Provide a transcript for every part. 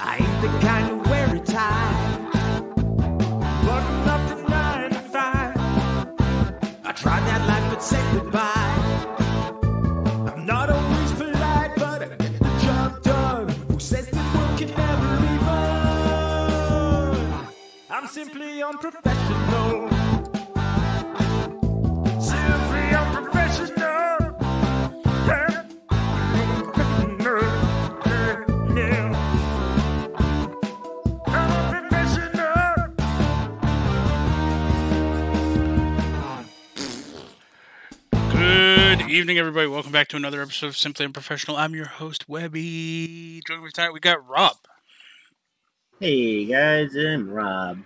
I ain't the kind who wear a tie. Button up from 9 to 5. I tried that life but said goodbye. I'm not always polite, but I get the job done. Who says that work can never be fun? I'm simply unprofessional. Good evening, everybody. Welcome back to another episode of Simply Unprofessional. I'm your host, Webby. Joining me tonight, we got Rob. Hey, guys, I'm Rob.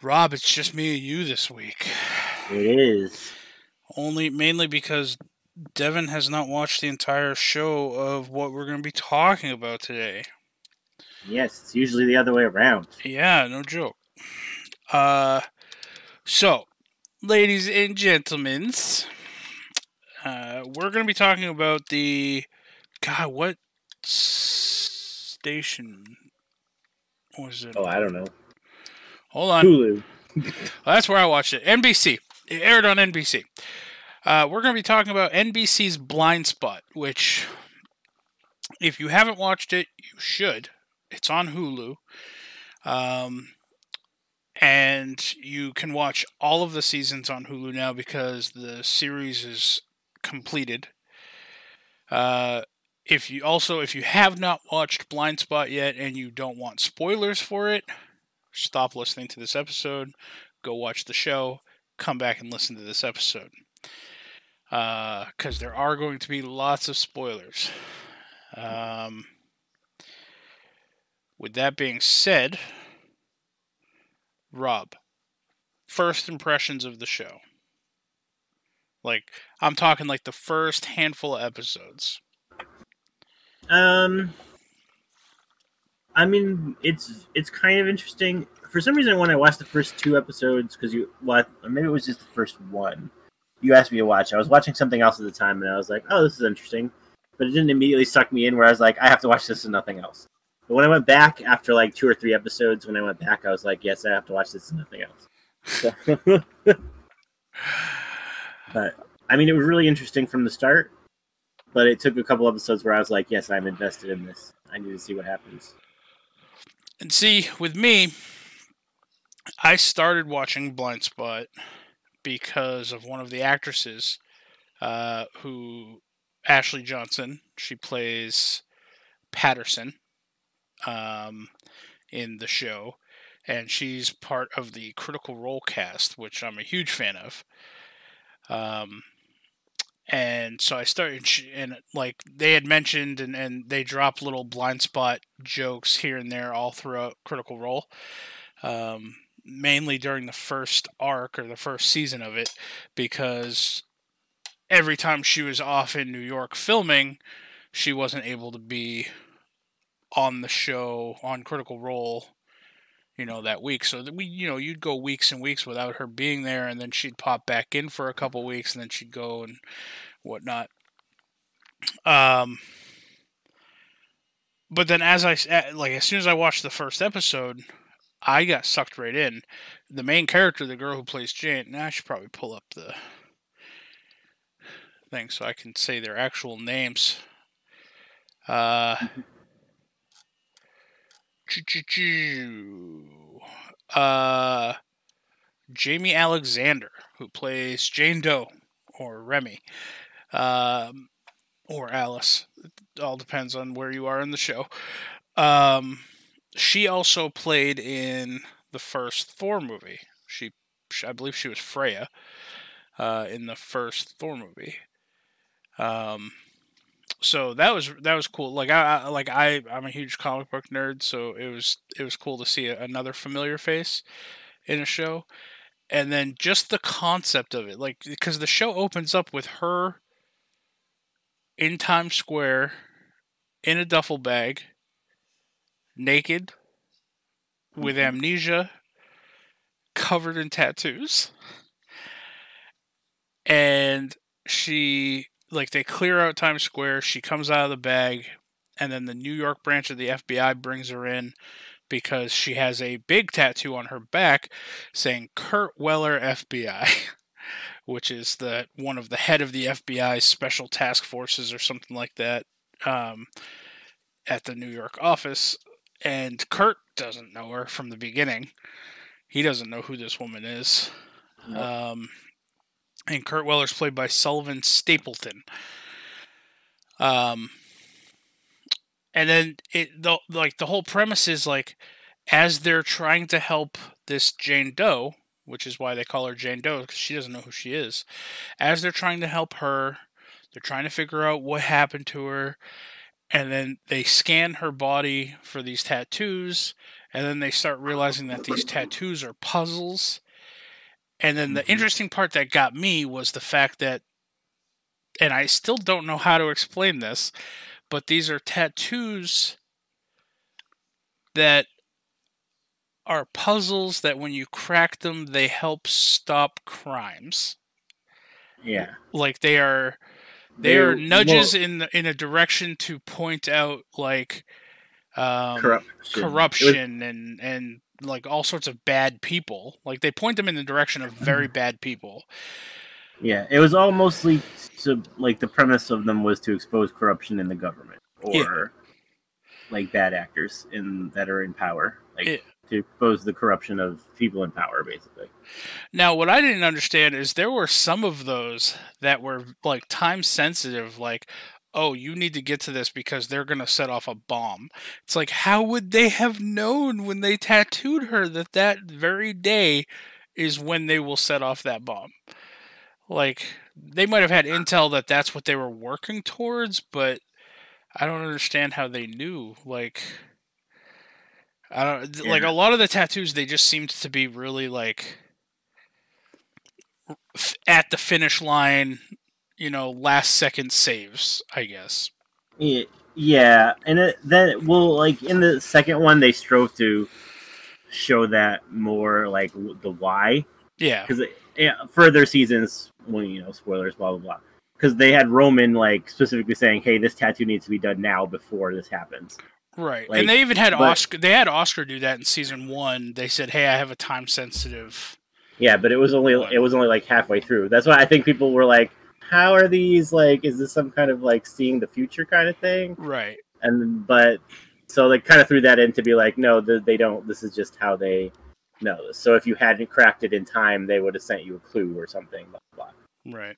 Rob, it's just me and you this week. It is. Mainly because Devin has not watched the entire show of what we're going to be talking about today. Yes, it's usually the other way around. Yeah, no joke. So, ladies and gentlemen... we're going to be talking about the... God, what station was it? Oh, I don't know. Hold on. Hulu. Well, that's where I watched it. NBC. It aired on NBC. We're going to be talking about NBC's Blind Spot, which, if you haven't watched it, you should. It's on Hulu. And you can watch all of the seasons on Hulu now because the series is... completed. If you have not watched Blind Spot yet and you don't want spoilers for it, stop listening to this episode, go watch the show, come back and listen to this episode. Because there are going to be lots of spoilers. With that being said, Rob, first impressions of the show. Like, I'm talking like the first handful of episodes. I mean, it's kind of interesting. For some reason, when I watched the first 2 episodes, because you watched, or maybe it was just the first one, you asked me to watch. I was watching something else at the time, and I was like, oh, this is interesting. But it didn't immediately suck me in where I was like, I have to watch this and nothing else. But when I went back, after like 2 or 3 episodes, I was like, yes, I have to watch this and nothing else. So... But, I mean, it was really interesting from the start, but it took a couple episodes where I was like, yes, I'm invested in this. I need to see what happens. And see, with me, I started watching Blind Spot because of one of the actresses, who, Ashley Johnson, she plays Patterson in the show, and she's part of the Critical Role cast, which I'm a huge fan of. And so I started, and like they had mentioned, and they drop little Blind Spot jokes here and there all throughout Critical Role, mainly during the first arc or the first season of it, because every time she was off in New York filming, she wasn't able to be on the show on Critical Role. That week. So that you'd go weeks and weeks without her being there, and then she'd pop back in for a couple weeks, and then she'd go and whatnot. But then as soon as I watched the first episode, I got sucked right in. The main character, the girl who plays Jane, I should probably pull up the thing so I can say their actual names. Jamie Alexander, who plays Jane Doe or Remy, or Alice. It all depends on where you are in the show. She also played in the first Thor movie. I believe she was Freya in the first Thor movie. So that was cool. Like I'm a huge comic book nerd, so it was cool to see another familiar face in a show, and then just the concept of it, like because the show opens up with her in Times Square in a duffel bag, naked, with amnesia, covered in tattoos, and she. Like, they clear out Times Square, she comes out of the bag, and then the New York branch of the FBI brings her in because she has a big tattoo on her back saying Kurt Weller FBI, which is the one of the head of the FBI's special task forces or something like that at the New York office. And Kurt doesn't know her from the beginning. He doesn't know who this woman is. Nope. And Kurt Weller's played by Sullivan Stapleton. And then the whole premise is like, as they're trying to help this Jane Doe, which is why they call her Jane Doe, because she doesn't know who she is. As they're trying to help her, they're trying to figure out what happened to her. And then they scan her body for these tattoos. And then they start realizing that these tattoos are puzzles. And then the interesting part that got me was the fact that, and I still don't know how to explain this, but these are tattoos that are puzzles that when you crack them, they help stop crimes. Yeah. Like they are nudges in a direction to point out like corruption and like all sorts of bad people. Like they point them in the direction of very bad people. Yeah, it was all mostly to, like the premise of them was to expose corruption in the government or like bad actors that are in power. Like to expose the corruption of people in power, basically. Now, what I didn't understand is there were some of those that were like time sensitive, like, oh, you need to get to this because they're going to set off a bomb. It's like, how would they have known when they tattooed her that very day is when they will set off that bomb? Like, they might have had intel that that's what they were working towards, but I don't understand how they knew. Like, like a lot of the tattoos, they just seemed to be really, like, at the finish line, you know, last second saves, I guess. Yeah, and then in the second one, they strove to show that more, like, the why. Yeah. Because further seasons, well, you know, spoilers, blah, blah, blah. Because they had Roman, like, specifically saying, hey, this tattoo needs to be done now before this happens. Right, like, and they even had Oscar. They had Oscar do that in season one. They said, "Hey, I have a time sensitive." Yeah, but it was only like halfway through. That's why I think people were like, "How are these? Like, is this some kind of like seeing the future kind of thing?" Right, so they kind of threw that in to be like, "No, they don't. This is just how they know." So if you hadn't cracked it in time, they would have sent you a clue or something. Blah, blah. Right.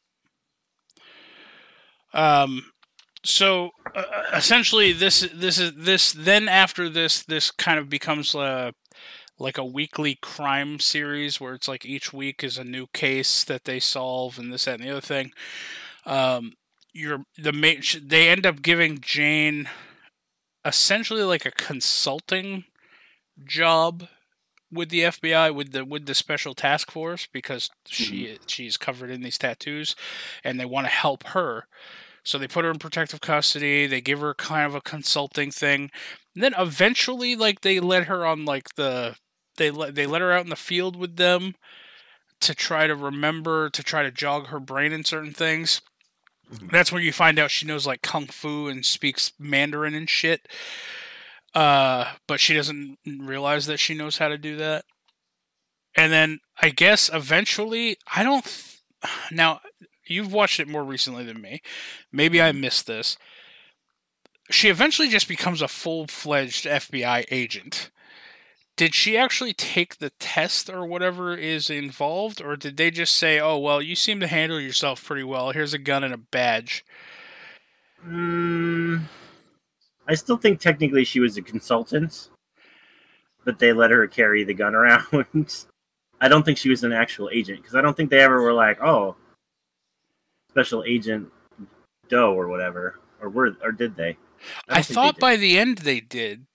So essentially, this is this. Then after this kind of becomes like a weekly crime series where it's like each week is a new case that they solve and this, that, and the other thing. They end up giving Jane essentially like a consulting job with the FBI with the special task force because she's covered in these tattoos, and they want to help her. So they put her in protective custody. They give her kind of a consulting thing. And then eventually, like, they let her on, like, they let her out in the field with them to try to remember, to try to jog her brain in certain things. Mm-hmm. That's where you find out she knows, like, Kung Fu and speaks Mandarin and shit. But she doesn't realize that she knows how to do that. And then, I guess, eventually, now... You've watched it more recently than me. Maybe I missed this. She eventually just becomes a full-fledged FBI agent. Did she actually take the test or whatever is involved? Or did they just say, oh, well, you seem to handle yourself pretty well. Here's a gun and a badge. I still think technically she was a consultant. But they let her carry the gun around. I don't think she was an actual agent. Because I don't think they ever were like, oh... Special Agent Doe or whatever, or did they? I thought they did. By the end they did,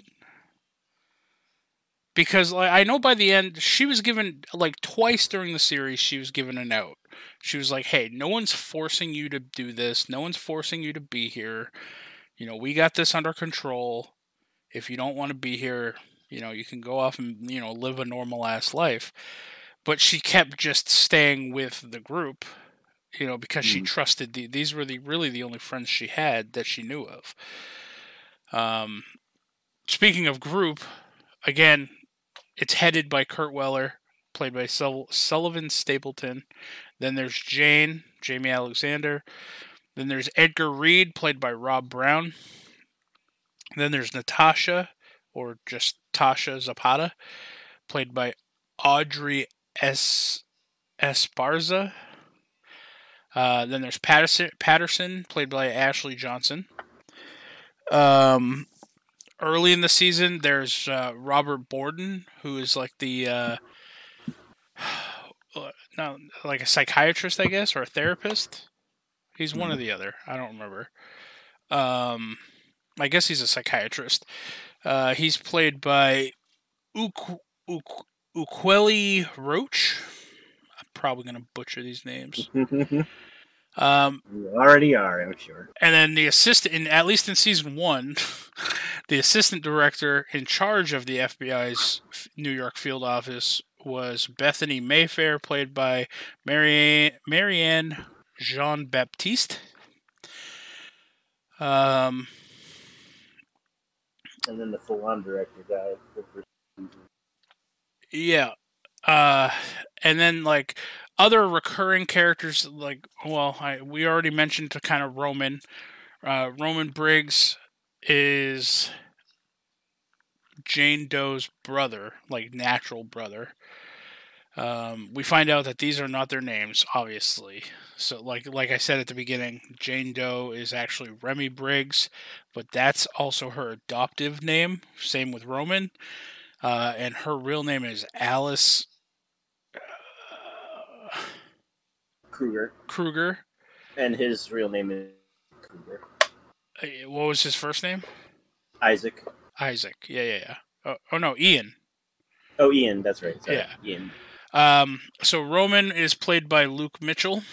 because like, I know by the end she was given like twice during the series she was given a note. She was like, "Hey, no one's forcing you to do this. No one's forcing you to be here. You know, we got this under control. If you don't want to be here, you know, you can go off and you know live a normal ass life." But she kept just staying with the group. You know, because she trusted these were really the only friends she had that she knew of. Speaking of group, again, it's headed by Kurt Weller, played by Sullivan Stapleton. Then there's Jane, Jamie Alexander. Then there's Edgar Reed, played by Rob Brown. Then there's Natasha, or just Tasha Zapata, played by Audrey S. Esparza. Then there's Patterson, played by Ashley Johnson. Early in the season, there's Robert Borden, who is like the like a psychiatrist, I guess, or a therapist. He's one or the other. I don't remember. I guess he's a psychiatrist. He's played by Ukweli Roach. I'm probably going to butcher these names. You already are, I'm sure. And then the assistant, at least in season one, the assistant director in charge of the FBI's New York field office was Bethany Mayfair, played by Marianne Jean-Baptiste. And then the full-on director guy. Yeah. And then, like, other recurring characters, like, well, we already mentioned kind of Roman. Roman Briggs is Jane Doe's brother, like, natural brother. We find out that these are not their names, obviously. So, like I said at the beginning, Jane Doe is actually Remy Briggs, but that's also her adoptive name. Same with Roman. And her real name is Alice Kruger. And his real name is Kruger. What was his first name? Isaac. Yeah. Oh, no, Ian. Oh, Ian, that's right. Sorry. Yeah. Ian. So Roman is played by Luke Mitchell.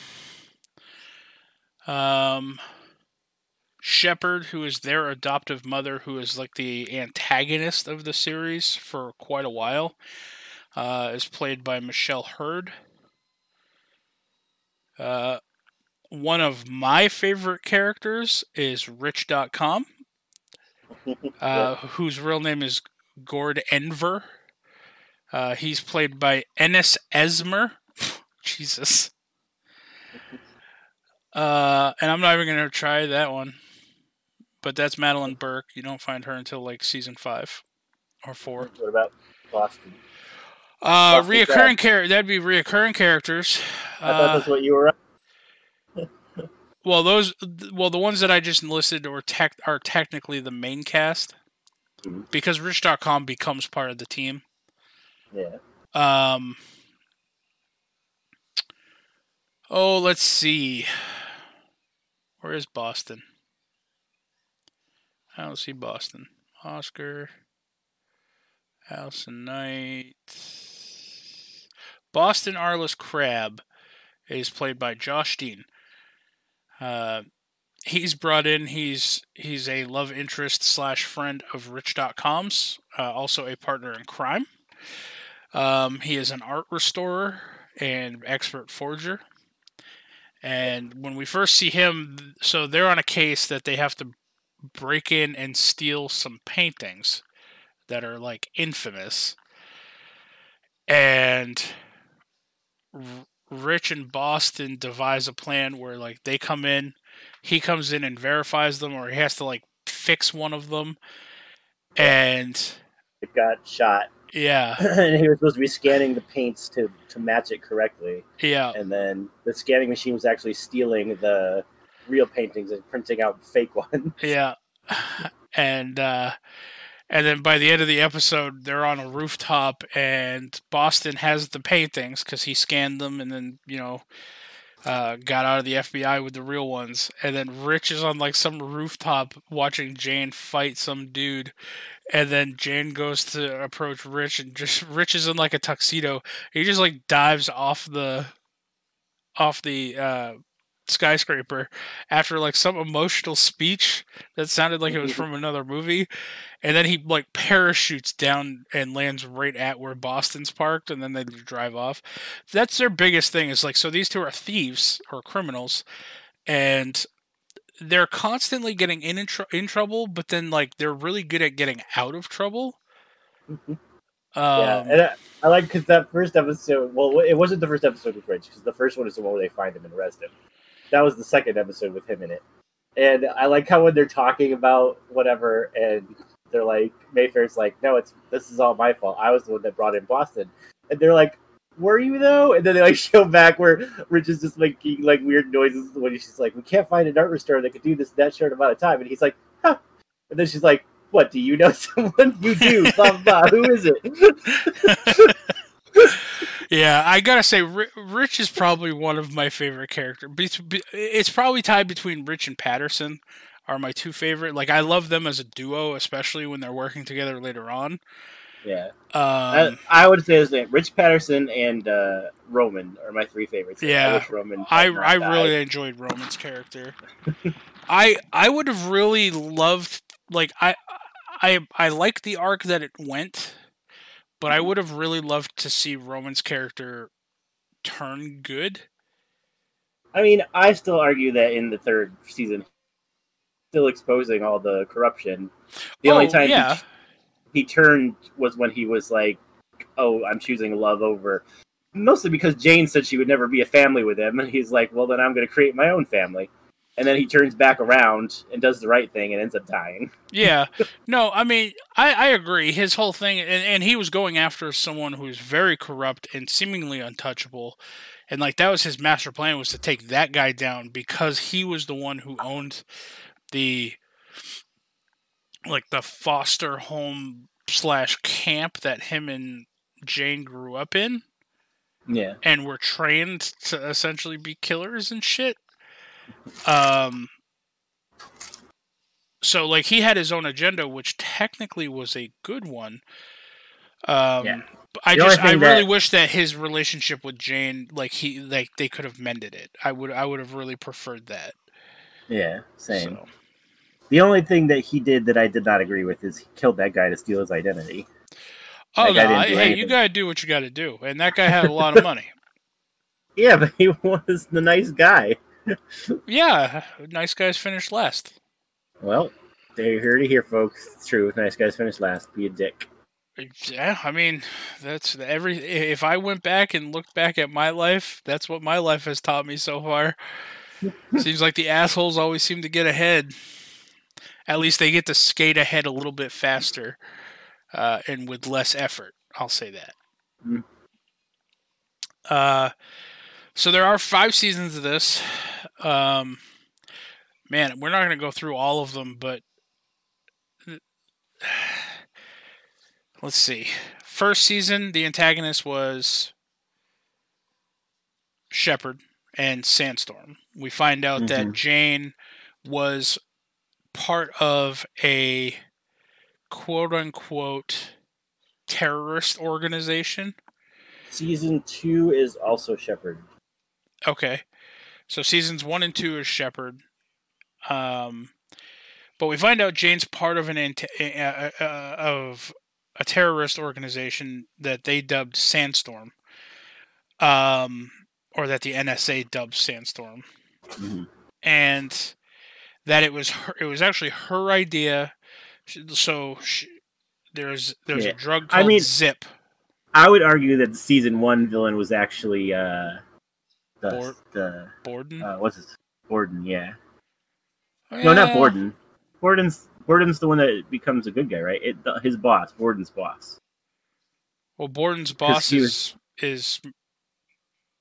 Shepard, who is their adoptive mother, who is like the antagonist of the series for quite a while, is played by Michelle Hurd. One of my favorite characters is Rich.com, whose real name is Gord Enver. He's played by Ennis Esmer. Jesus. And I'm not even going to try that one. But that's Madeline Burke. You don't find her until like season 5 or 4. What about Boston? Reoccurring character. That'd be reoccurring characters. I thought that's what you were. Well, the ones that I just listed are technically the main cast, because Rich.com becomes part of the team. Yeah. Oh, let's see. Where is Boston? I don't see Boston. Oscar. Allison Knight. Boston Arliss Crabbe is played by Josh Stein. He's brought in. He's a love interest / friend of Rich.com's, also a partner in crime. He is an art restorer and expert forger. And when we first see him, so they're on a case that they have to break in and steal some paintings that are like infamous. And Rich and Boston devise a plan where like they come in, he comes in and verifies them, or he has to like fix one of them. And it got shot. Yeah. And he was supposed to be scanning the paints to match it correctly. Yeah. And then the scanning machine was actually stealing the real paintings and printing out fake ones. Yeah. And then by the end of the episode, they're on a rooftop, and Boston has the paintings because he scanned them and then, got out of the FBI with the real ones. And then Rich is on like some rooftop watching Jane fight some dude. And then Jane goes to approach Rich, and just Rich is in like a tuxedo. He just like dives off the skyscraper after like some emotional speech that sounded like it was from another movie. And then he like parachutes down and lands right at where Boston's parked, and then they drive off. That's their biggest thing, is like, so these two are thieves or criminals, and they're constantly getting in trouble, but then like they're really good at getting out of trouble. Yeah, and I like because that first episode. Well, it wasn't the first episode with Rich because the first one is the one where they find him and arrest him. That was the second episode with him in it. And I like how when they're talking about whatever, and they're like, Mayfair's like, no, this is all my fault. I was the one that brought in Boston. And they're like, were you though? And then they like show back where Rich is just making like weird noises when she's like, we can't find an art restorer that could do this in that short amount of time. And he's like, huh. And then she's like, what, do you know someone? You do, blah, blah, who is it? Yeah, I gotta say, Rich is probably one of my favorite characters. It's probably tied between Rich and Patterson are my two favorite. Like, I love them as a duo, especially when they're working together later on. Yeah. I would say his name, Rich Patterson and Roman are my three favorites. Yeah. I really enjoyed Roman's character. I would have really loved, like, I like the arc that it went, but I would have really loved to see Roman's character turn good. I mean, I still argue that in the third season, still exposing all the corruption. The only time he turned was when he was like, oh, I'm choosing love over. Mostly because Jane said she would never be a family with him. And he's like, well, then I'm going to create my own family. And then he turns back around and does the right thing and ends up dying. Yeah. No, I mean, I agree. His whole thing, and he was going after someone who's very corrupt and seemingly untouchable. And, like, that was his master plan, was to take that guy down because he was the one who owned the, like, the foster home / camp that him and Jane grew up in. Yeah. And were trained to essentially be killers and shit. So like he had his own agenda, which technically was a good one. Yeah. I really wish that his relationship with Jane, they could have mended it. I would have really preferred that. Yeah, same. So. The only thing that he did that I did not agree with is he killed that guy to steal his identity. Oh no! Hey, you gotta do what you gotta do, and that guy had a lot of money. Yeah, but he was the nice guy. Yeah, nice guys finish last. Well, they heard it here, folks. It's true. Nice guys finish last. Be a dick. Yeah, I mean, that's every. If I went back and looked back at my life, that's what my life has taught me so far. Seems like the assholes always seem to get ahead. At least they get to skate ahead a little bit faster and with less effort. I'll say that. Mm. So there are 5 seasons of this. Man, we're not going to go through all of them, but let's see. First season, the antagonist was Shepard and Sandstorm. We find out that Jane was part of a quote-unquote terrorist organization. Season 2 is also Shepard. Okay, so seasons 1 and 2 is Shepard, but we find out Jane's part of a terrorist organization that they dubbed Sandstorm, or that the NSA dubbed Sandstorm, and that it was actually her idea. So there's a drug called Zip. I would argue that the season 1 villain was actually. Borden? What's his? Borden, yeah. Oh, yeah. No, not Borden. Borden's the one that becomes a good guy, right? His boss, Borden's boss. Well, Borden's boss is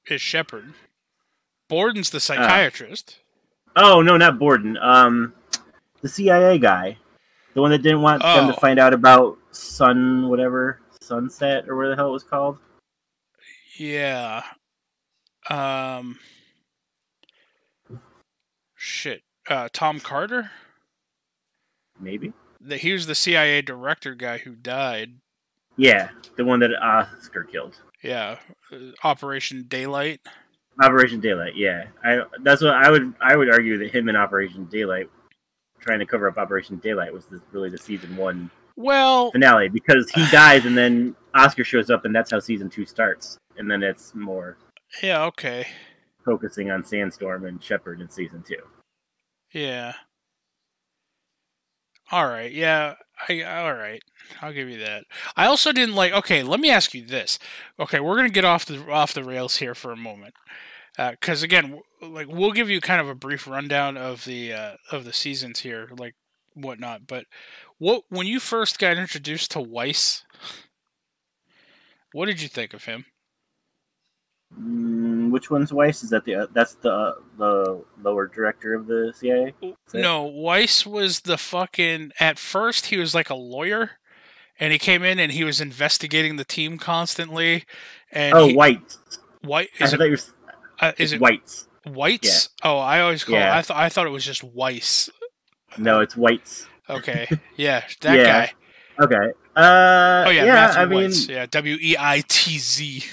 Shepard. Borden's the psychiatrist. Oh, no, not Borden. The CIA guy. The one that didn't want them to find out about Sunset, or where the hell it was called. Yeah. Tom Carter? Maybe. He was the CIA director guy who died. Yeah, the one that Oscar killed. Yeah, Operation Daylight. Operation Daylight, yeah. That's what I would argue, that him and Operation Daylight, trying to cover up Operation Daylight, was really the season 1 finale, because he dies and then Oscar shows up, and that's how season 2 starts. And then it's more... Yeah, okay. Focusing on Sandstorm and Shepard in season 2. Yeah. All right. Yeah. All right. I'll give you that. I also didn't like. Okay, let me ask you this. Okay, we're gonna get off the rails here for a moment, because again, like we'll give you kind of a brief rundown of the seasons here, like whatnot. But when you first got introduced to Weiss, what did you think of him? Which one's Weiss? Is that the lower director of the CIA? No, Weiss was the fucking. At first, he was like a lawyer, and he came in and he was investigating the team constantly. And White. Is it Whites? Whites? Yeah. Oh, I always call. Yeah. I thought it was just Weiss. No, it's Whites. Okay. Yeah, that guy. Okay. Oh yeah. Matthew Weiss. Yeah. Weitz.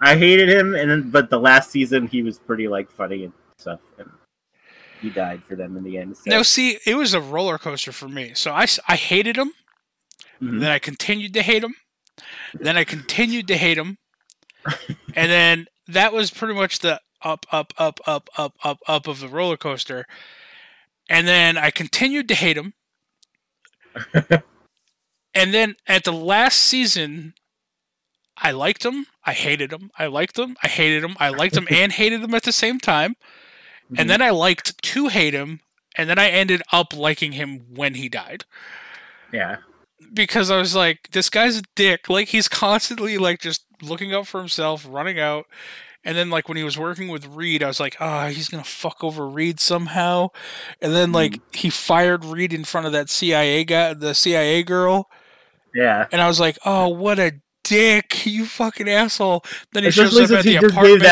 I hated him, but the last season he was pretty like funny and stuff, and he died for them in the end. So. No, see, it was a roller coaster for me. So I hated him, mm-hmm. Then I continued to hate him, and then that was pretty much the up of the roller coaster. And then I continued to hate him, and then at the last season. I liked him. I hated him. I liked him. I hated him. I liked him and hated him at the same time. And mm-hmm. Then I liked to hate him. And then I ended up liking him when he died. Yeah. Because I was like, this guy's a dick. Like, he's constantly, like, just looking out for himself, running out. And then, like, when he was working with Reed, I was like, he's going to fuck over Reed somehow. And then, like, he fired Reed in front of that CIA guy, the CIA girl. Yeah. And I was like, oh, what a dick, you fucking asshole. Then he shows up at the apartment.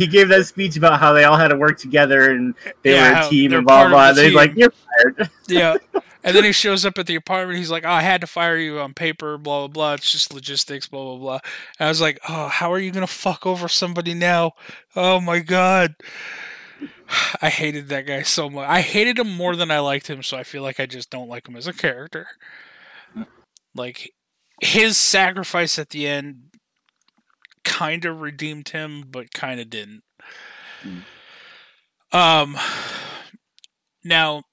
He gave that speech about how they all had to work together and they were a team and blah, blah. They're like, you're fired. Yeah. And then he shows up at the apartment. He's like, I had to fire you on paper, blah, blah, blah. It's just logistics, blah, blah, blah. And I was like, how are you going to fuck over somebody now? Oh, my God. I hated that guy so much. I hated him more than I liked him, so I feel like I just don't like him as a character. Like, his sacrifice at the end kind of redeemed him, but kind of didn't. Now,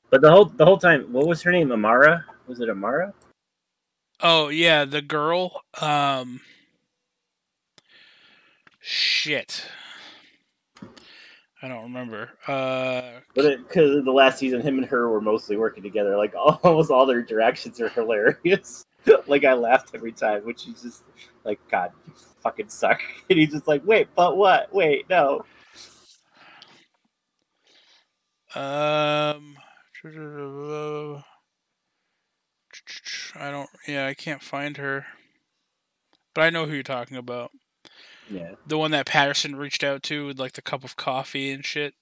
but the whole time, what was her name? Amara? Was it Amara? Oh yeah, the girl. Shit, I don't remember. But because the last season, him and her were mostly working together. Like almost all their interactions are hilarious. Like, I laughed every time, which is just like, God, you fucking suck. And he's just like, wait, but what? Wait, no. I can't find her. But I know who you're talking about. Yeah. The one that Patterson reached out to with, like, the cup of coffee and shit.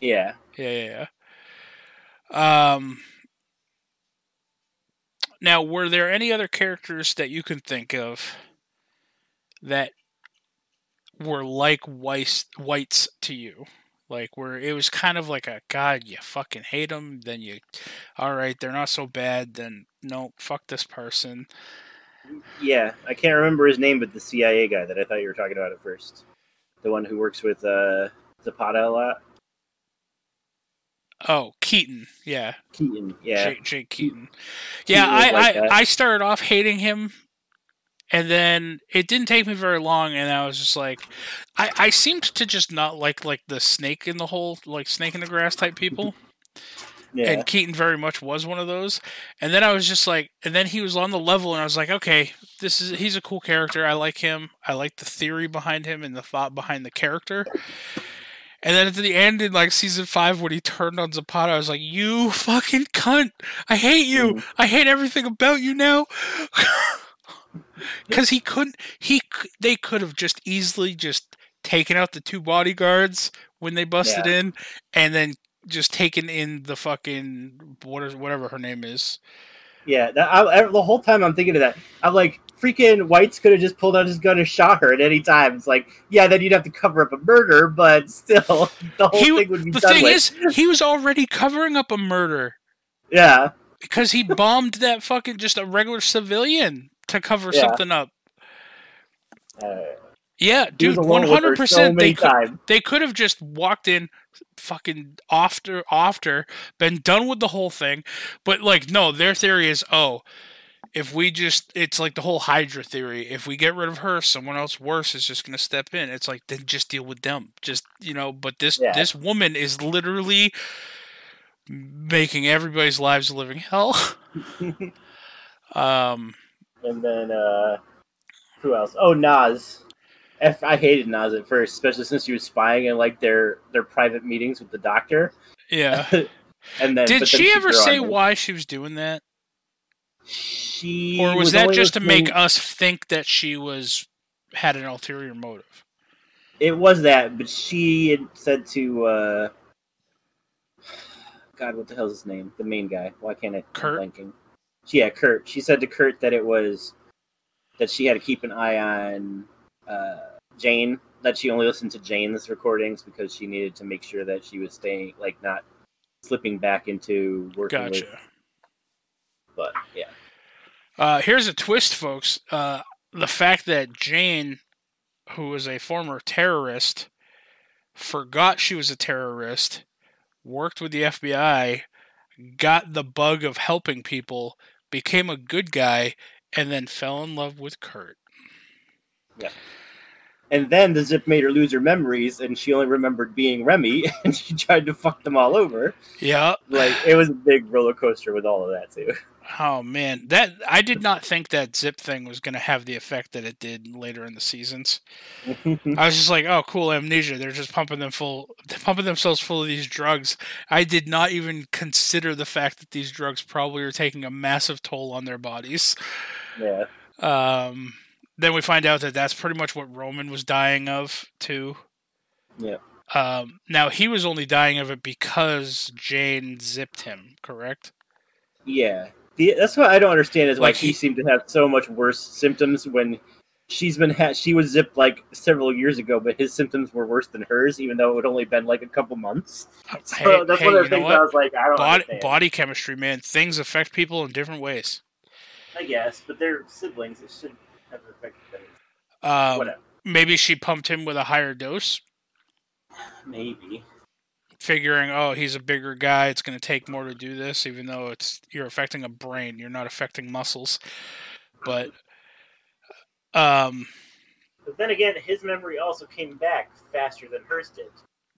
Yeah. Yeah. Now, were there any other characters that you can think of that were like Whites to you? Like, where it was kind of like a, God, you fucking hate them, then you, all right, they're not so bad, then no, fuck this person. Yeah, I can't remember his name, but the CIA guy that I thought you were talking about at first. The one who works with Zapata a lot. Oh, Keaton, yeah. Jake Keaton. Yeah, I started off hating him, and then it didn't take me very long, and I was just like, I seemed to just not like the snake in the hole, like snake in the grass type people. Yeah. And Keaton very much was one of those. And then I was just like, and then he was on the level, and I was like, okay, he's a cool character. I like him. I like the theory behind him and the thought behind the character. And then at the end in, like, Season 5, when he turned on Zapata, I was like, you fucking cunt! I hate you! I hate everything about you now! Because he couldn't... They could have just easily just taken out the two bodyguards when they busted in, and then just taken in the fucking... whatever her name is. Yeah, the whole time I'm thinking of that, I'm like... Freaking Whites could have just pulled out his gun and shot her at any time. It's like, yeah, then you'd have to cover up a murder, but still, the whole thing would be done with. The thing is, he was already covering up a murder. Yeah. Because he bombed that fucking, just a regular civilian to cover something up. Yeah, dude, 100% they could have just walked in, fucking after been done with the whole thing. But like, no, their theory is, oh, if we just, it's like the whole Hydra theory. If we get rid of her, someone else worse is just going to step in. It's like, then just deal with them. Just, you know, but this woman is literally making everybody's lives a living hell. And then, who else? Oh, Nas. I hated Nas at first, especially since he was spying in like their private meetings with the doctor. Yeah. And then did she ever say why she was doing that? Or was that just to make us think that she had an ulterior motive? It was that, but she had said to God, what the hell's his name? The main guy. Why can't I? Kurt. Yeah, Kurt. She said to Kurt that it was that she had to keep an eye on Jane. That she only listened to Jane's recordings because she needed to make sure that she was staying, like, not slipping back into working. Gotcha. But yeah. Here's a twist, folks. The fact that Jane, who was a former terrorist, forgot she was a terrorist, worked with the FBI, got the bug of helping people, became a good guy, and then fell in love with Kurt. Yeah. And then the Zip made her lose her memories, and she only remembered being Remy, and she tried to fuck them all over. Yeah. Like, it was a big roller coaster with all of that, too. Oh, man. That I did not think that Zip thing was going to have the effect that it did later in the seasons. I was just like, oh, cool, amnesia. They're just pumping themselves full of these drugs. I did not even consider the fact that these drugs probably are taking a massive toll on their bodies. Yeah. Then we find out that that's pretty much what Roman was dying of, too. Yeah. Now, he was only dying of it because Jane zipped him, correct? Yeah. That's what I don't understand is like why he seemed to have so much worse symptoms when she was zipped like several years ago, but his symptoms were worse than hers, even though it would only been like a couple months. So that's one of the things I was like, I don't understand. Body chemistry, man. Things affect people in different ways. I guess, but they're siblings. It should maybe she pumped him with a higher dose. Maybe. Figuring, oh, he's a bigger guy. It's going to take more to do this, even though you're affecting a brain. You're not affecting muscles. But then again, his memory also came back faster than hers did.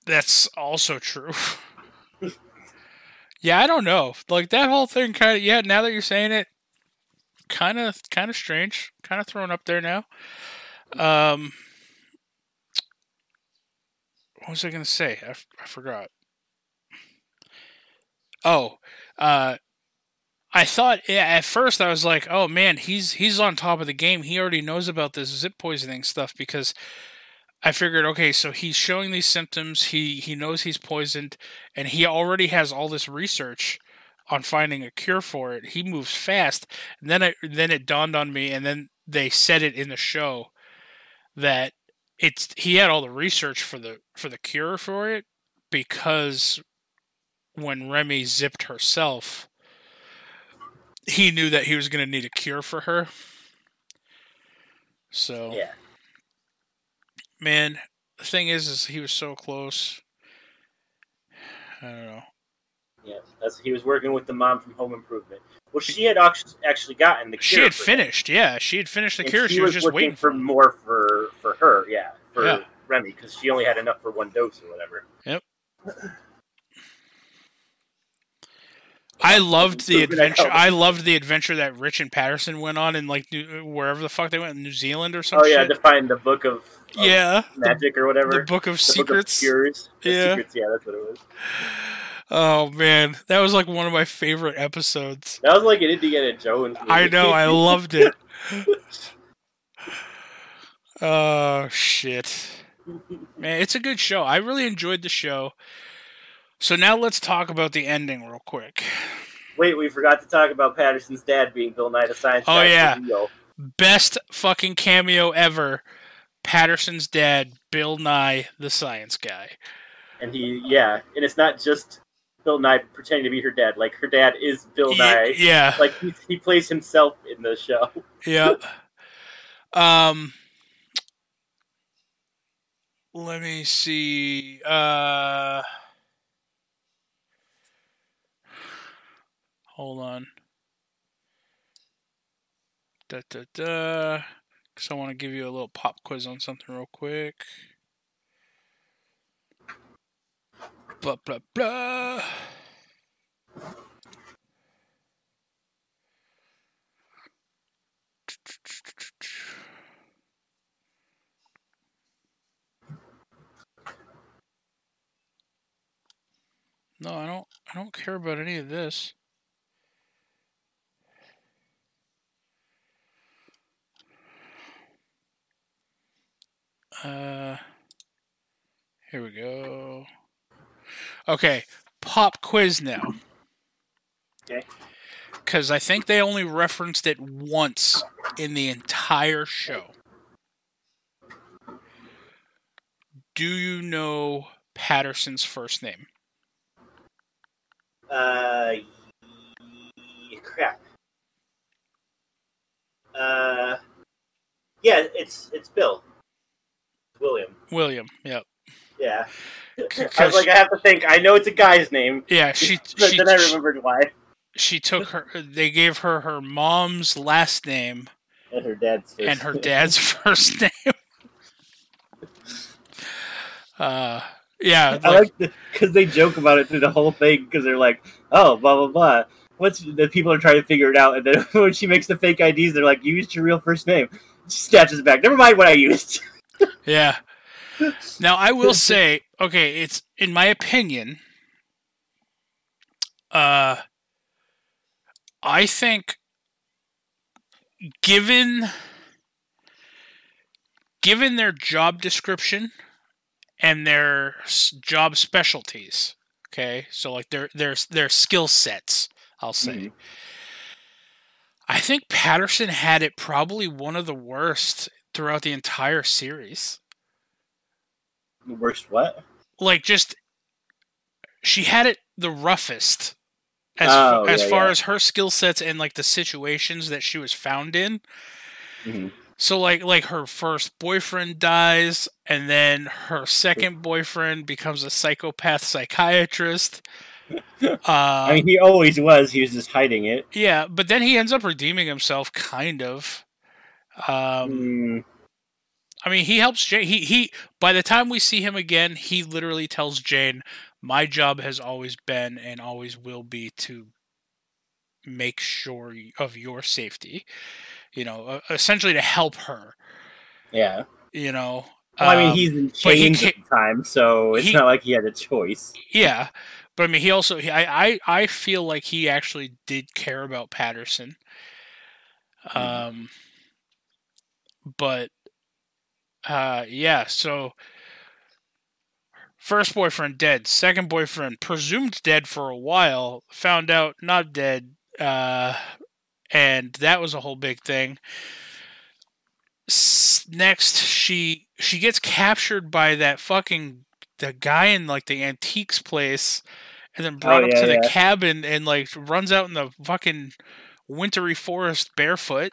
That's also true. Yeah, I don't know. Like that whole thing, kind of. Yeah, now that you're saying it. Kind of strange. Kind of thrown up there now. What was I going to say? I forgot. Oh, I thought at first I was like, oh man, he's on top of the game. He already knows about this zip poisoning stuff because I figured, okay, so he's showing these symptoms. He knows he's poisoned, and he already has all this research on finding a cure for it. He moves fast. And then it dawned on me, and then they said it in the show that he had all the research for the cure for it because when Remy zipped herself, he knew that he was going to need a cure for her. So, yeah. Man, the thing is he was so close. I don't know. Yeah, he was working with the mom from Home Improvement. Well, she had actually gotten the cure. She had finished, yeah. She had finished the cure. She was just waiting for more for her, yeah, for Remy, because she only had enough for one dose or whatever. Yep. I loved the adventure that Rich and Patterson went on in like wherever the fuck they went, New Zealand or something. Oh yeah, to find the book of magic or whatever. The book of secrets. Book of cures. Secrets, yeah, that's what it was. Oh, man. That was, like, one of my favorite episodes. That was like an Indiana Jones movie. I know. I loved it. Oh, shit. Man, it's a good show. I really enjoyed the show. So now let's talk about the ending real quick. Wait, we forgot to talk about Patterson's dad being Bill Nye, the science guy. Oh, yeah. Studio. Best fucking cameo ever. Patterson's dad, Bill Nye, the science guy. And and it's not just Bill Nye pretending to be her dad. Like, her dad is Bill Nye. Yeah. Like, he plays himself in the show. Yeah. Let me see. Hold on. Because I want to give you a little pop quiz on something real quick. Blah, blah, blah. No, I don't care about any of this. Here we go. Okay, pop quiz now. Okay. Because I think they only referenced it once in the entire show. Do you know Patterson's first name? Crap. Yeah, it's Bill. William. William, yep. Yeah. I was like, I have to think. I know it's a guy's name. Yeah, she then I remembered why. She took her. They gave her her mom's last name and her dad's first. First name. Yeah, I like because they joke about it through the whole thing because they're like, oh, blah blah blah. What's the people are trying to figure it out, and then when she makes the fake IDs, they're like, you used your real first name. She snatches it back. Never mind what I used. Yeah. Now I will say, okay, it's in my opinion. I think, given their job description and their job specialties, okay, so like their skill sets, I'll say. Mm-hmm. I think Patterson had it probably one of the worst throughout the entire series. The worst what? Like just, she had it the roughest. As far as her skill sets and like the situations that she was found in. Mm-hmm. So like her first boyfriend dies and then her second boyfriend becomes a psychopath psychiatrist. I mean, he always was. He was just hiding it. Yeah, but then he ends up redeeming himself, kind of. I mean, he helps Jane. He by the time we see him again, he literally tells Jane, my job has always been and always will be to make sure of your safety, you know, essentially to help her. Yeah. You know, well, I mean, he's in chains at the time, so it's not like he had a choice. Yeah. But I mean, he also, I feel like he actually did care about Patterson. Yeah, so first boyfriend dead, second boyfriend presumed dead for a while, found out not dead, and that was a whole big thing. Next, she gets captured by that fucking the guy in like the antiques place, and then brought up to the cabin and like runs out in the fucking wintry forest barefoot.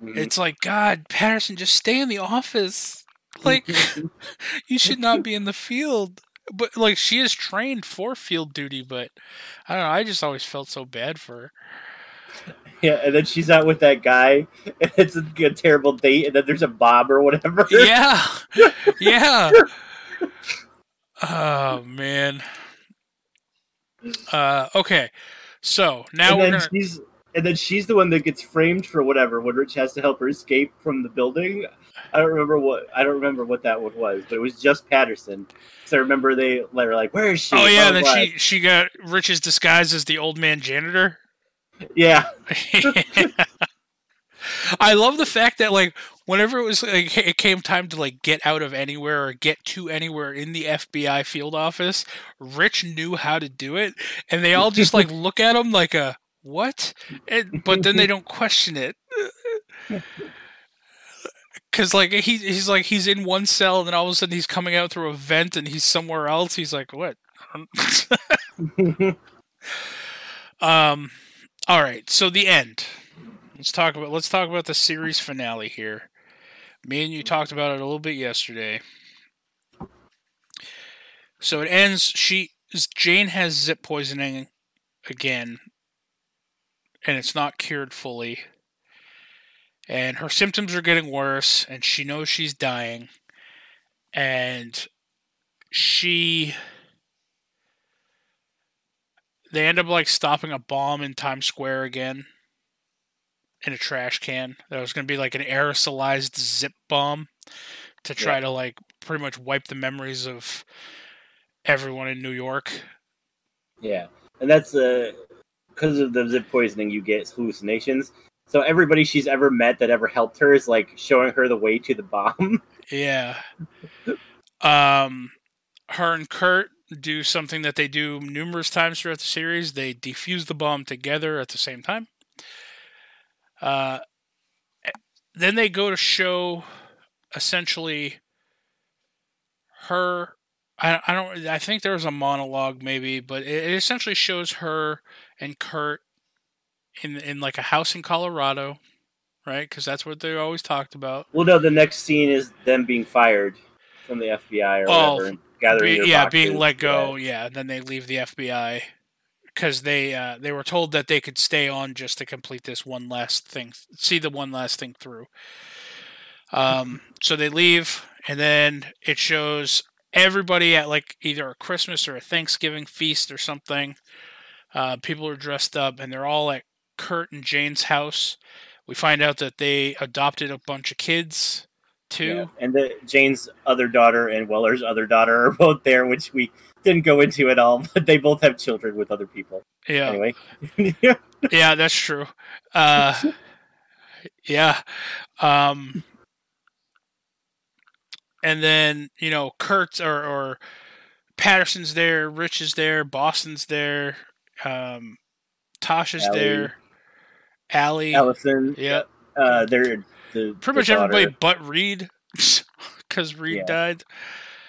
Mm-hmm. It's like, God, Patterson, just stay in the office. Like, you should not be in the field. But, like, she is trained for field duty, but I don't know. I just always felt so bad for her. Yeah, and then she's out with that guy, and it's a terrible date, and then there's a bomb or whatever. Yeah. Yeah. Oh, man. Okay. So, now and we're going to... And then she's the one that gets framed for whatever when Rich has to help her escape from the building. I don't remember what that one was, but it was just Patterson. So I remember they were like, "Where is she?" Oh yeah, then she got Rich's disguise as the old man janitor. Yeah. I love the fact that like whenever it was like, it came time to like get out of anywhere or get to anywhere in the FBI field office, Rich knew how to do it, and they all just like look at him like a. What? But then they don't question it. Because, like, he's in one cell, and then all of a sudden he's coming out through a vent, and he's somewhere else. He's like, what? All right, so the end. Let's talk about the series finale here. Me and you talked about it a little bit yesterday. So it ends, Jane has zip poisoning again. and it's not cured fully. And her symptoms are getting worse, and she knows she's dying. And she... They end up, like, stopping a bomb in Times Square again. In a trash can. There was going to be, like, an aerosolized zip bomb to try to, like, pretty much wipe the memories of everyone in New York. Yeah. And that's, because of the zip poisoning, you get hallucinations. So everybody she's ever met that ever helped her is, like, showing her the way to the bomb. Yeah. Her and Kurt do something that they do numerous times throughout the series. They defuse the bomb together at the same time. Then they go to show, essentially, her... I think there was a monologue, maybe, but it essentially shows her and Kurt in like a house in Colorado, right? Because that's what they always talked about. Well, no, the next scene is them being fired from the FBI or whatever. And gathering their boxes, being let go. Yeah, and then they leave the FBI because they were told that they could stay on just to complete this one last thing, see the one last thing through. So they leave, and then it shows everybody at like either a Christmas or a Thanksgiving feast or something. People are dressed up, and they're all at Kurt and Jane's house. We find out that they adopted a bunch of kids too. Yeah, and Jane's other daughter and Weller's other daughter are both there, which we didn't go into at all, but they both have children with other people. Yeah. Anyway. Yeah, that's true. Yeah. And then, you know, Kurt's or Patterson's there, Rich is there, Boston's there, Tasha's there, Allie. Allison. Yeah. They're pretty much everybody but Reed, because Reed died.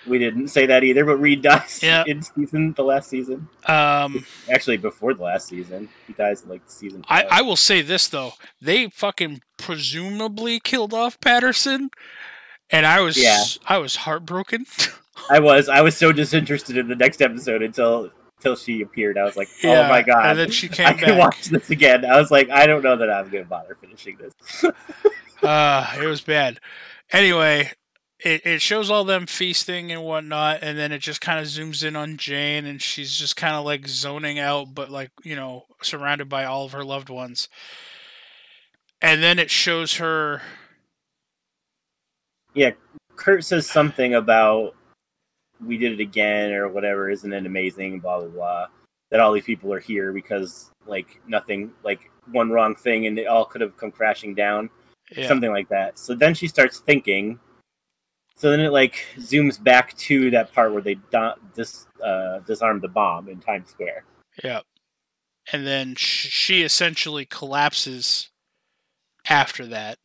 We didn't say that either, but Reed dies in the last season. Actually, before the last season. He dies in, like, season 5. I will say this, though. They fucking presumably killed off Patterson. And I was heartbroken. I was so disinterested in the next episode until she appeared. I was like, oh my god! And then she came back. I can watch this again. I was like, I don't know that I'm gonna bother finishing this. It was bad. Anyway, it shows all them feasting and whatnot, and then it just kind of zooms in on Jane, and she's just kind of like zoning out, but like, you know, surrounded by all of her loved ones. And then it shows her. Yeah, Kurt says something about we did it again or whatever, isn't it amazing, blah, blah, blah, that all these people are here because, like, nothing, like, one wrong thing and they all could have come crashing down, something like that. So then she starts thinking. So then it, like, zooms back to that part where they disarm the bomb in Times Square. Yeah. And then she essentially collapses after that.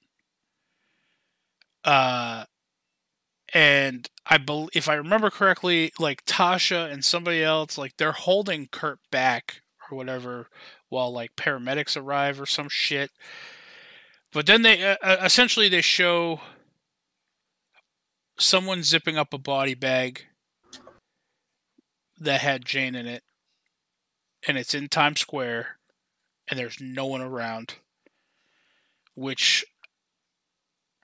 And I believe, if I remember correctly, like Tasha and somebody else, like they're holding Kurt back or whatever while like paramedics arrive or some shit. But then they essentially they show someone zipping up a body bag that had Jane in it, and it's in Times Square, and there's no one around, which.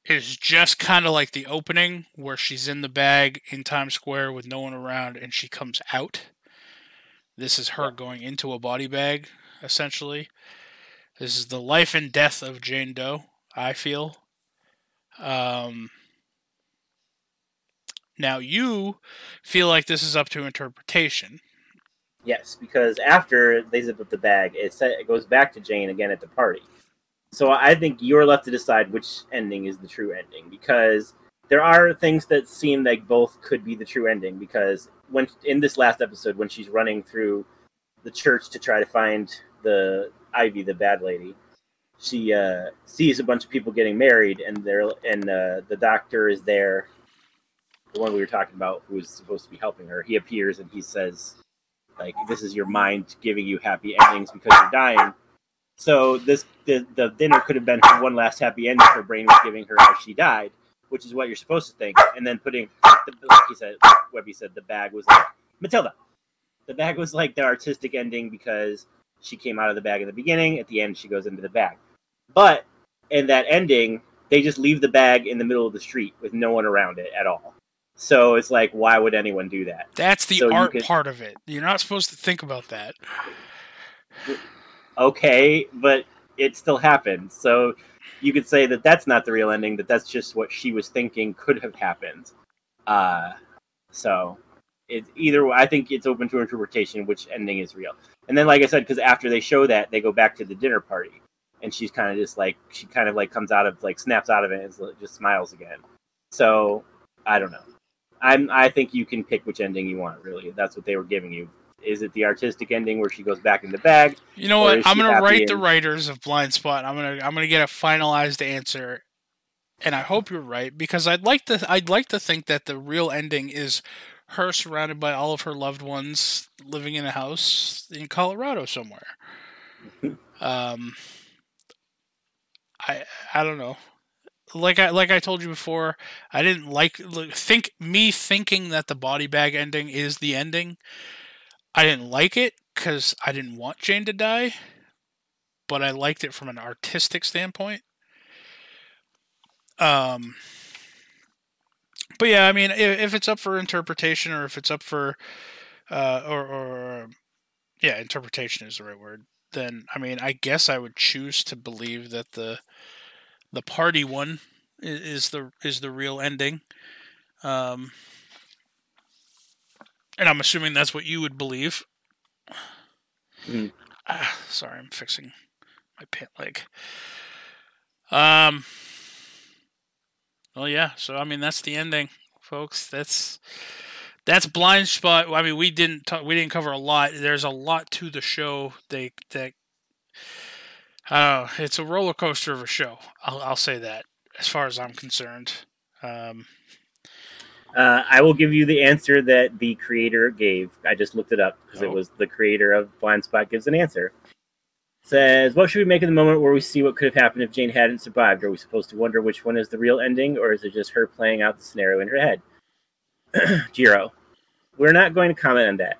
Is just kind of like the opening where she's in the bag in Times Square with no one around and she comes out. This is her going into a body bag, essentially. This is the life and death of Jane Doe, I feel. Now you feel like this is up to interpretation. Yes, because after they zip up the bag, it goes back to Jane again at the party. So I think you're left to decide which ending is the true ending, because there are things that seem like both could be the true ending, because when in this last episode, when she's running through the church to try to find the Ivy, the bad lady, she sees a bunch of people getting married, and the doctor is there, the one we were talking about who is supposed to be helping her. He appears and he says, like, this is your mind giving you happy endings because you're dying. So the dinner could have been her one last happy ending her brain was giving her as she died, which is what you're supposed to think. And then putting, like he said, Webby said, the bag was like, Matilda. The bag was like the artistic ending because she came out of the bag in the beginning. At the end, she goes into the bag. But in that ending, they just leave the bag in the middle of the street with no one around it at all. So it's like, why would anyone do that? That's the art part of it. You're not supposed to think about that. Okay, but it still happened. So you could say that that's not the real ending, that that's just what she was thinking could have happened. So it's either way, I think it's open to interpretation which ending is real. And then, like I said, because after they show that, they go back to the dinner party. And she's kind of just like, she kind of like comes out of, like snaps out of it and just smiles again. So I don't know. I think you can pick which ending you want, really. That's what they were giving you. Is it the artistic ending where she goes back in the bag? You know what? I'm going to write the writers of Blind Spot. I'm going to get a finalized answer. And I hope you're right, because I'd like to think that the real ending is her surrounded by all of her loved ones living in a house in Colorado somewhere. I don't know. Like I told you before, I didn't thinking that the body bag ending is the ending. I didn't like it because I didn't want Jane to die, but I liked it from an artistic standpoint. But yeah, I mean, if it's up for interpretation, or if it's up for, interpretation is the right word. Then, I mean, I guess I would choose to believe that the party one is the real ending. And I'm assuming that's what you would believe. Mm. Sorry, I'm fixing my pant leg. Well, yeah. So, I mean, that's the ending, folks. That's Blind Spot. I mean, we didn't cover a lot. There's a lot to the show. It's a roller coaster of a show. I'll say that, as far as I'm concerned. I will give you the answer that the creator gave. I just looked it up because it was the creator of Blind Spot gives an answer. It says, what should we make of the moment where we see what could have happened if Jane hadn't survived? Are we supposed to wonder which one is the real ending, or is it just her playing out the scenario in her head? Jiro, we're not going to comment on that.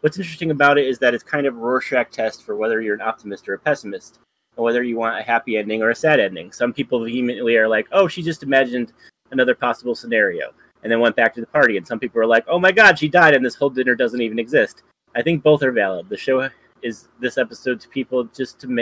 What's interesting about it is that it's kind of a Rorschach test for whether you're an optimist or a pessimist, and whether you want a happy ending or a sad ending. Some people vehemently are like, oh, she just imagined another possible scenario, and then went back to the party. And some people are like, oh my God, she died, and this whole dinner doesn't even exist. I think both are valid. The show is this episode to people just in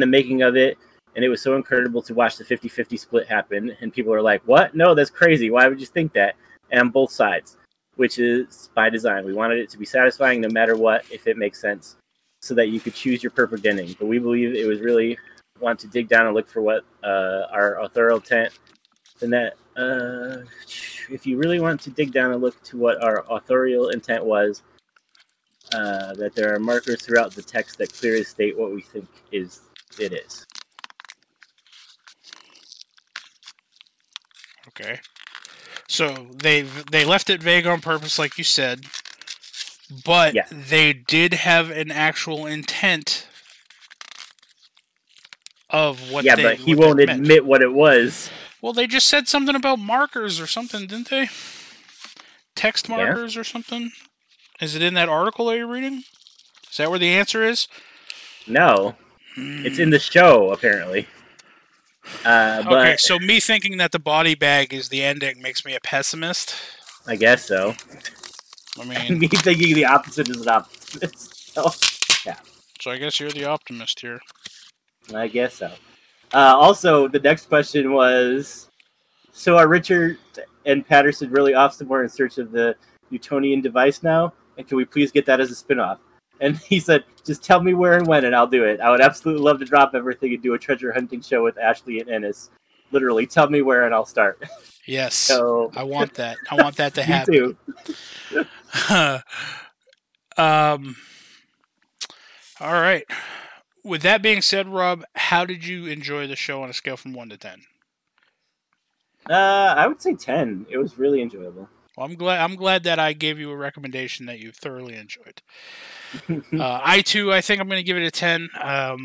the making of it. And it was so incredible to watch the 50-50 split happen. And people are like, what? No, that's crazy. Why would you think that? And on both sides, which is by design. We wanted it to be satisfying no matter what, if it makes sense, so that you could choose your perfect ending. But we believe it was really want to dig down and look for what our authorial intent. And that if you really want to dig down and look to what our authorial intent was, that there are markers throughout the text that clearly state what we think it is. Okay. So they left it vague on purpose, like you said, but yeah, they did have an actual intent of what they meant. Yeah, but he won't admit what it was. Well, they just said something about markers or something, didn't they? Text markers or something? Is it in that article that you're reading? Is that where the answer is? No. It's in the show, apparently. Okay, so me thinking that the body bag is the ending makes me a pessimist? I guess so. I mean, me thinking the opposite is an optimist. So, yeah. So I guess you're the optimist here. I guess so. Also, the next question was, so are Richard and Patterson really off somewhere in search of the Newtonian device now? And can we please get that as a spinoff? And he said, just tell me where and when, and I'll do it. I would absolutely love to drop everything and do a treasure hunting show with Ashley and Ennis. Literally, tell me where and I'll start. Yes, so. I want that. I want that to happen. Me too. All right. With that being said, Rob, how did you enjoy the show on a scale from 1 to 10? I would say 10. It was really enjoyable. Well, I'm glad that I gave you a recommendation that you thoroughly enjoyed. I think I'm going to give it a 10. I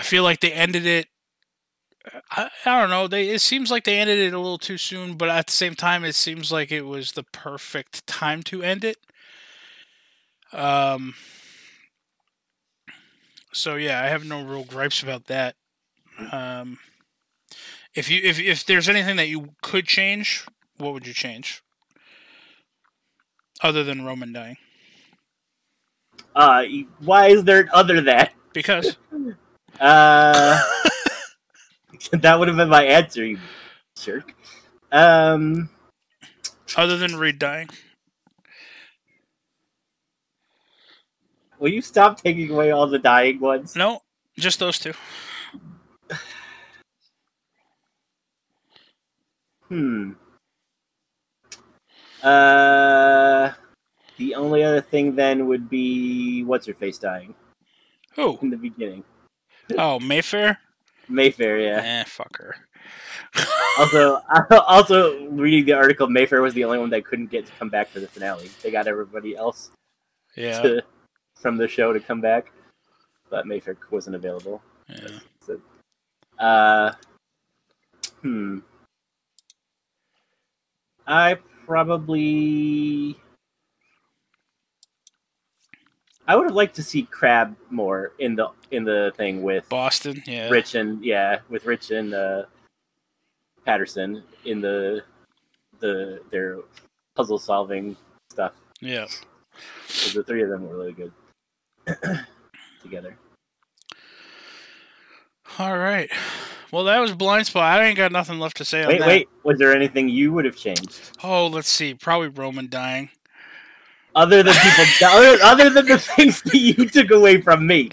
feel like they ended it. I don't know. It seems like they ended it a little too soon, but at the same time, it seems like it was the perfect time to end it. So yeah, I have no real gripes about that. If there's anything that you could change, what would you change? Other than Roman dying. Why is there other that? Because. That would have been my answer, you jerk. Other than Reed dying. Will you stop taking away all the dying ones? No, just those two. The only other thing then would be what's-her-face dying. Who? In the beginning. Oh, Mayfair? Mayfair, yeah. Fuck her. Also, reading the article, Mayfair was the only one that couldn't get to come back for the finale. They got everybody else from the show to come back, but Mayfair wasn't available. Yeah. So, I would have liked to see Crab more in the thing with Boston, Rich and Patterson in their puzzle solving stuff. Yeah, the three of them were really good together. All right, well that was Blind Spot. I ain't got nothing left to say on that. Wait, was there anything you would have changed? Oh, let's see. Probably Roman dying. Other than people, other than the things that you took away from me.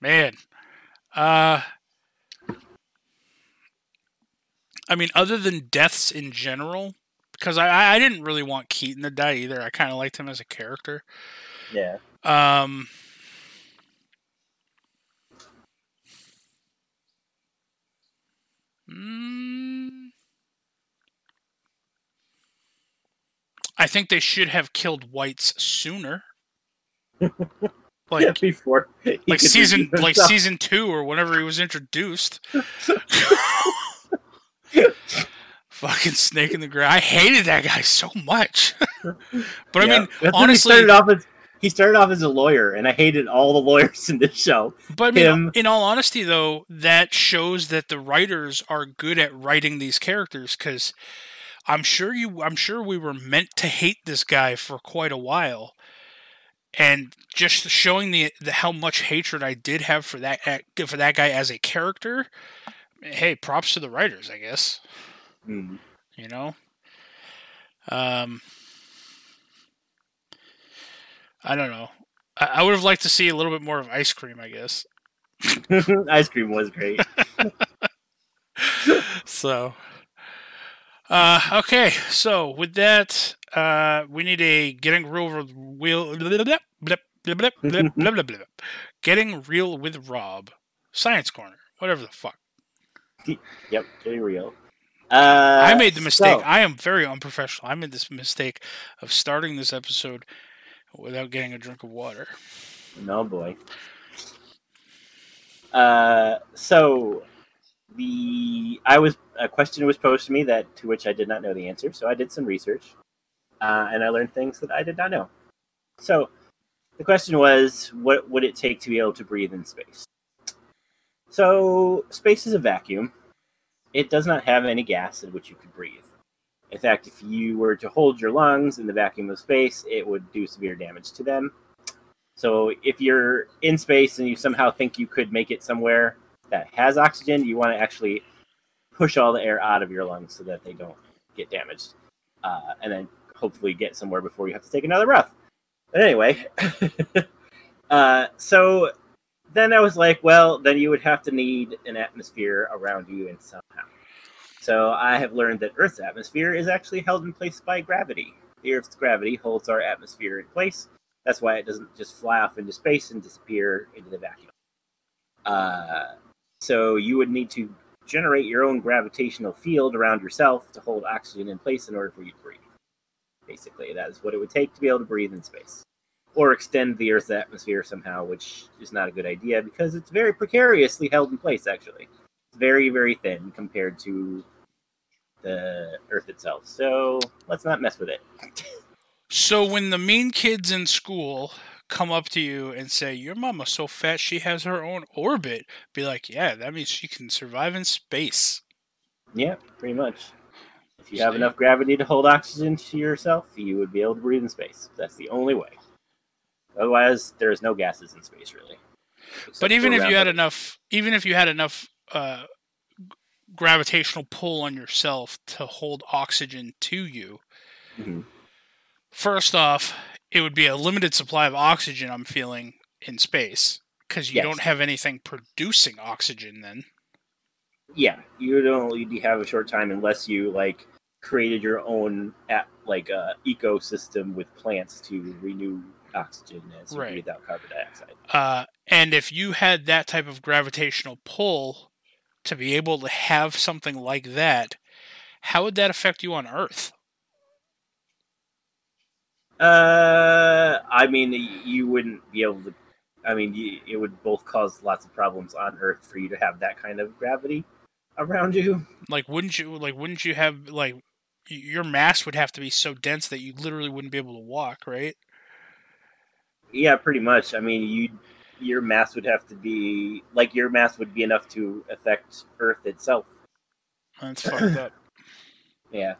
Man. I mean, other than deaths in general, because I didn't really want Keaton to die either. I kind of liked him as a character. Yeah. I think they should have killed Whites sooner. Before. Like season 2 or whenever he was introduced. Fucking snake in the ground. I hated that guy so much. But I mean, honestly, he started off as a lawyer, and I hated all the lawyers in this show. But I mean, in all honesty, though, that shows that the writers are good at writing these characters, because I'm sure we were meant to hate this guy for quite a while, and just showing the how much hatred I did have for that guy as a character. Hey, props to the writers, I guess. Mm. You know. I don't know. I would have liked to see a little bit more of Ice Cream, I guess. Ice Cream was great. So, okay. So with that, we need a Getting Real with Rob Science Corner, whatever the fuck. Yep, getting real. I made the mistake. So. I am very unprofessional. I made this mistake of starting this episode without getting a drink of water. No, boy. So a question was posed to me to which I did not know the answer. So I did some research, and I learned things that I did not know. So the question was, what would it take to be able to breathe in space? So space is a vacuum. It does not have any gas in which you could breathe. In fact, if you were to hold your lungs in the vacuum of space, it would do severe damage to them. So if you're in space and you somehow think you could make it somewhere that has oxygen, you want to actually push all the air out of your lungs so that they don't get damaged. And then hopefully get somewhere before you have to take another breath. But anyway, so then I was like, well, then you would have to need an atmosphere around you and somehow. So I have learned that Earth's atmosphere is actually held in place by gravity. The Earth's gravity holds our atmosphere in place. That's why it doesn't just fly off into space and disappear into the vacuum. So you would need to generate your own gravitational field around yourself to hold oxygen in place in order for you to breathe. Basically, that is what it would take to be able to breathe in space. Or extend the Earth's atmosphere somehow, which is not a good idea because it's very precariously held in place, actually. It's very, very thin compared to the Earth itself. So let's not mess with it. So when the mean kids in school come up to you and say, your mama's so fat she has her own orbit, be like, yeah, that means she can survive in space. Yeah, pretty much. If you have enough gravity to hold oxygen to yourself, you would be able to breathe in space. That's the only way. Otherwise, there's no gases in space, really. But even if you had enough gravitational pull on yourself to hold oxygen to you, mm-hmm. First off, it would be a limited supply of oxygen, I'm feeling, in space, because you don't have anything producing oxygen then. Yeah, you'd only have a short time unless you, like, created your own, ecosystem with plants to renew oxygen as you breathe out carbon dioxide. And if you had that type of gravitational pull to be able to have something like that, how would that affect you on Earth? I mean, you wouldn't be able to... I mean, it would both cause lots of problems on Earth for you to have that kind of gravity around you. Like, wouldn't you have, like, your mass would have to be so dense that you literally wouldn't be able to walk, right? Yeah, pretty much. I mean, your mass would have to be, like, your mass would be enough to affect Earth itself. That's fucked up. Yeah.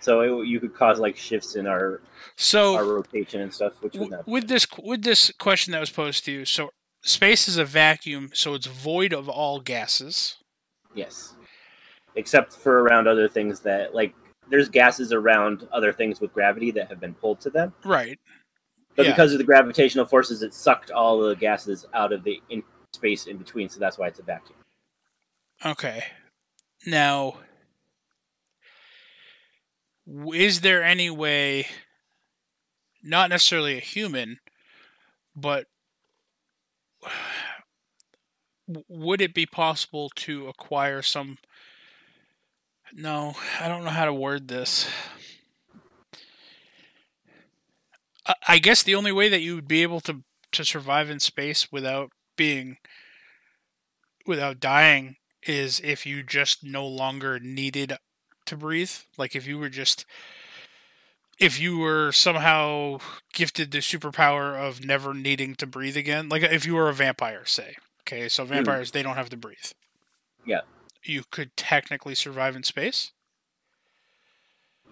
So you could cause, like, shifts in our rotation and stuff, which would not. With this question that was posed to you, so space is a vacuum, so it's void of all gases. Yes, except for around other things that, like, there's gases around other things with gravity that have been pulled to them. Right. But because of the gravitational forces, it sucked all the gases out of the space in between, so that's why it's a vacuum. Okay. Now, is there any way, not necessarily a human, but would it be possible to acquire some... No, I don't know how to word this. I guess the only way that you would be able to survive in space without dying is if you just no longer needed to breathe. Like, if you were somehow gifted the superpower of never needing to breathe again, like if you were a vampire, say. Okay, so vampires, they don't have to breathe. Yeah. You could technically survive in space?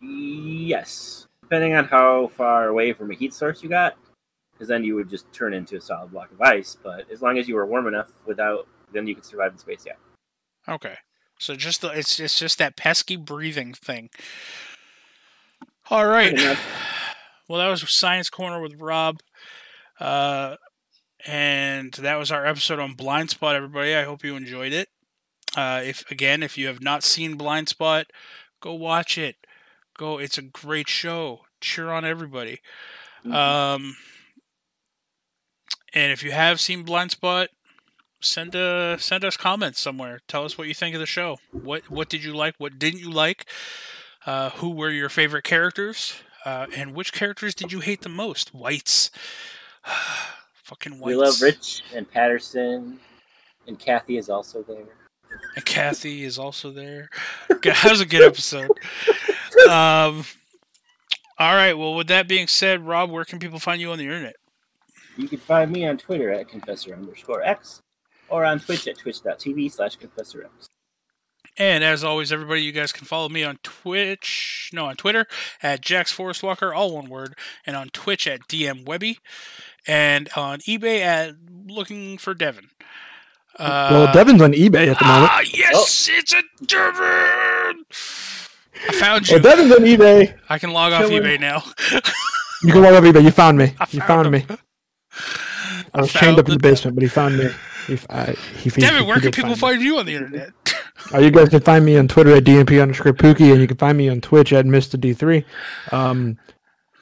Yes. Depending on how far away from a heat source you got, because then you would just turn into a solid block of ice, but as long as you were warm enough then you could survive in space, yeah. Okay. So just it's just that pesky breathing thing. All right. Well, that was Science Corner with Rob. And that was our episode on Blind Spot, everybody. I hope you enjoyed it. If you have not seen Blind Spot, go watch it. Go. It's a great show. Cheer on everybody. Mm-hmm. And if you have seen Blind Spot, send us comments somewhere. Tell us what you think of the show. What did you like? What didn't you like? Who were your favorite characters? And which characters did you hate the most? Whites. Fucking whites. We love Rich and Patterson. And Kathy is also there. That was a good episode. All right. Well, with that being said, Rob, where can people find you on the internet? You can find me on Twitter at Confessor_X or on Twitch at twitch.tv/ConfessorX. And as always, everybody, you guys can follow me on Twitter at JaxForestWalker, all one word, and on Twitch at DMWebby, and on eBay at Looking for Devin. Well, Devin's on eBay at the moment. Ah, yes, It's a Devin! I found you. Well, Devin's on eBay. I can log off eBay now. You can log off eBay. You found me. You found me. I was chained up in the basement, but he found me. Devin, where can people find you on the internet? You guys can find me on Twitter at DNP_Pookie, and you can find me on Twitch at MrD3.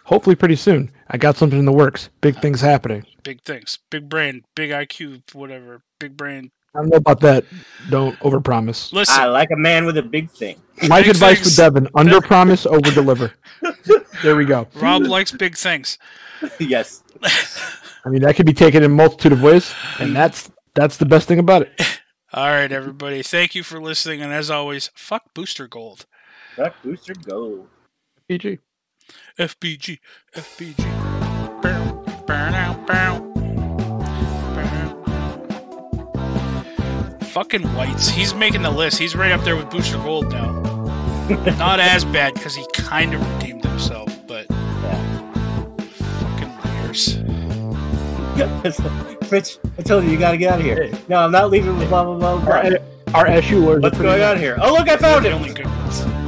Hopefully pretty soon. I got something in the works. Big things happening. Big things. Big brain. Big IQ. Whatever. Big brain. I don't know about that. Don't overpromise. Listen, I like a man with a big thing. Life big advice things. With Devin. Underpromise, overdeliver. There we go. Rob likes big things. Yes. I mean, that could be taken in a multitude of ways, and that's the best thing about it. All right, everybody. Thank you for listening, and as always, fuck Booster Gold. Duck Booster Go. FBG. FBG. FBG. Bow, bow, bow. Fucking Whites. He's making the list. He's right up there with Booster Gold now. Not as bad because he kind of redeemed himself, but fucking liars. Fritz, I told you gotta get out of here. No, I'm not leaving with blah blah blah. Our SU words. What's going on here? Oh look, I found it. The only good ones.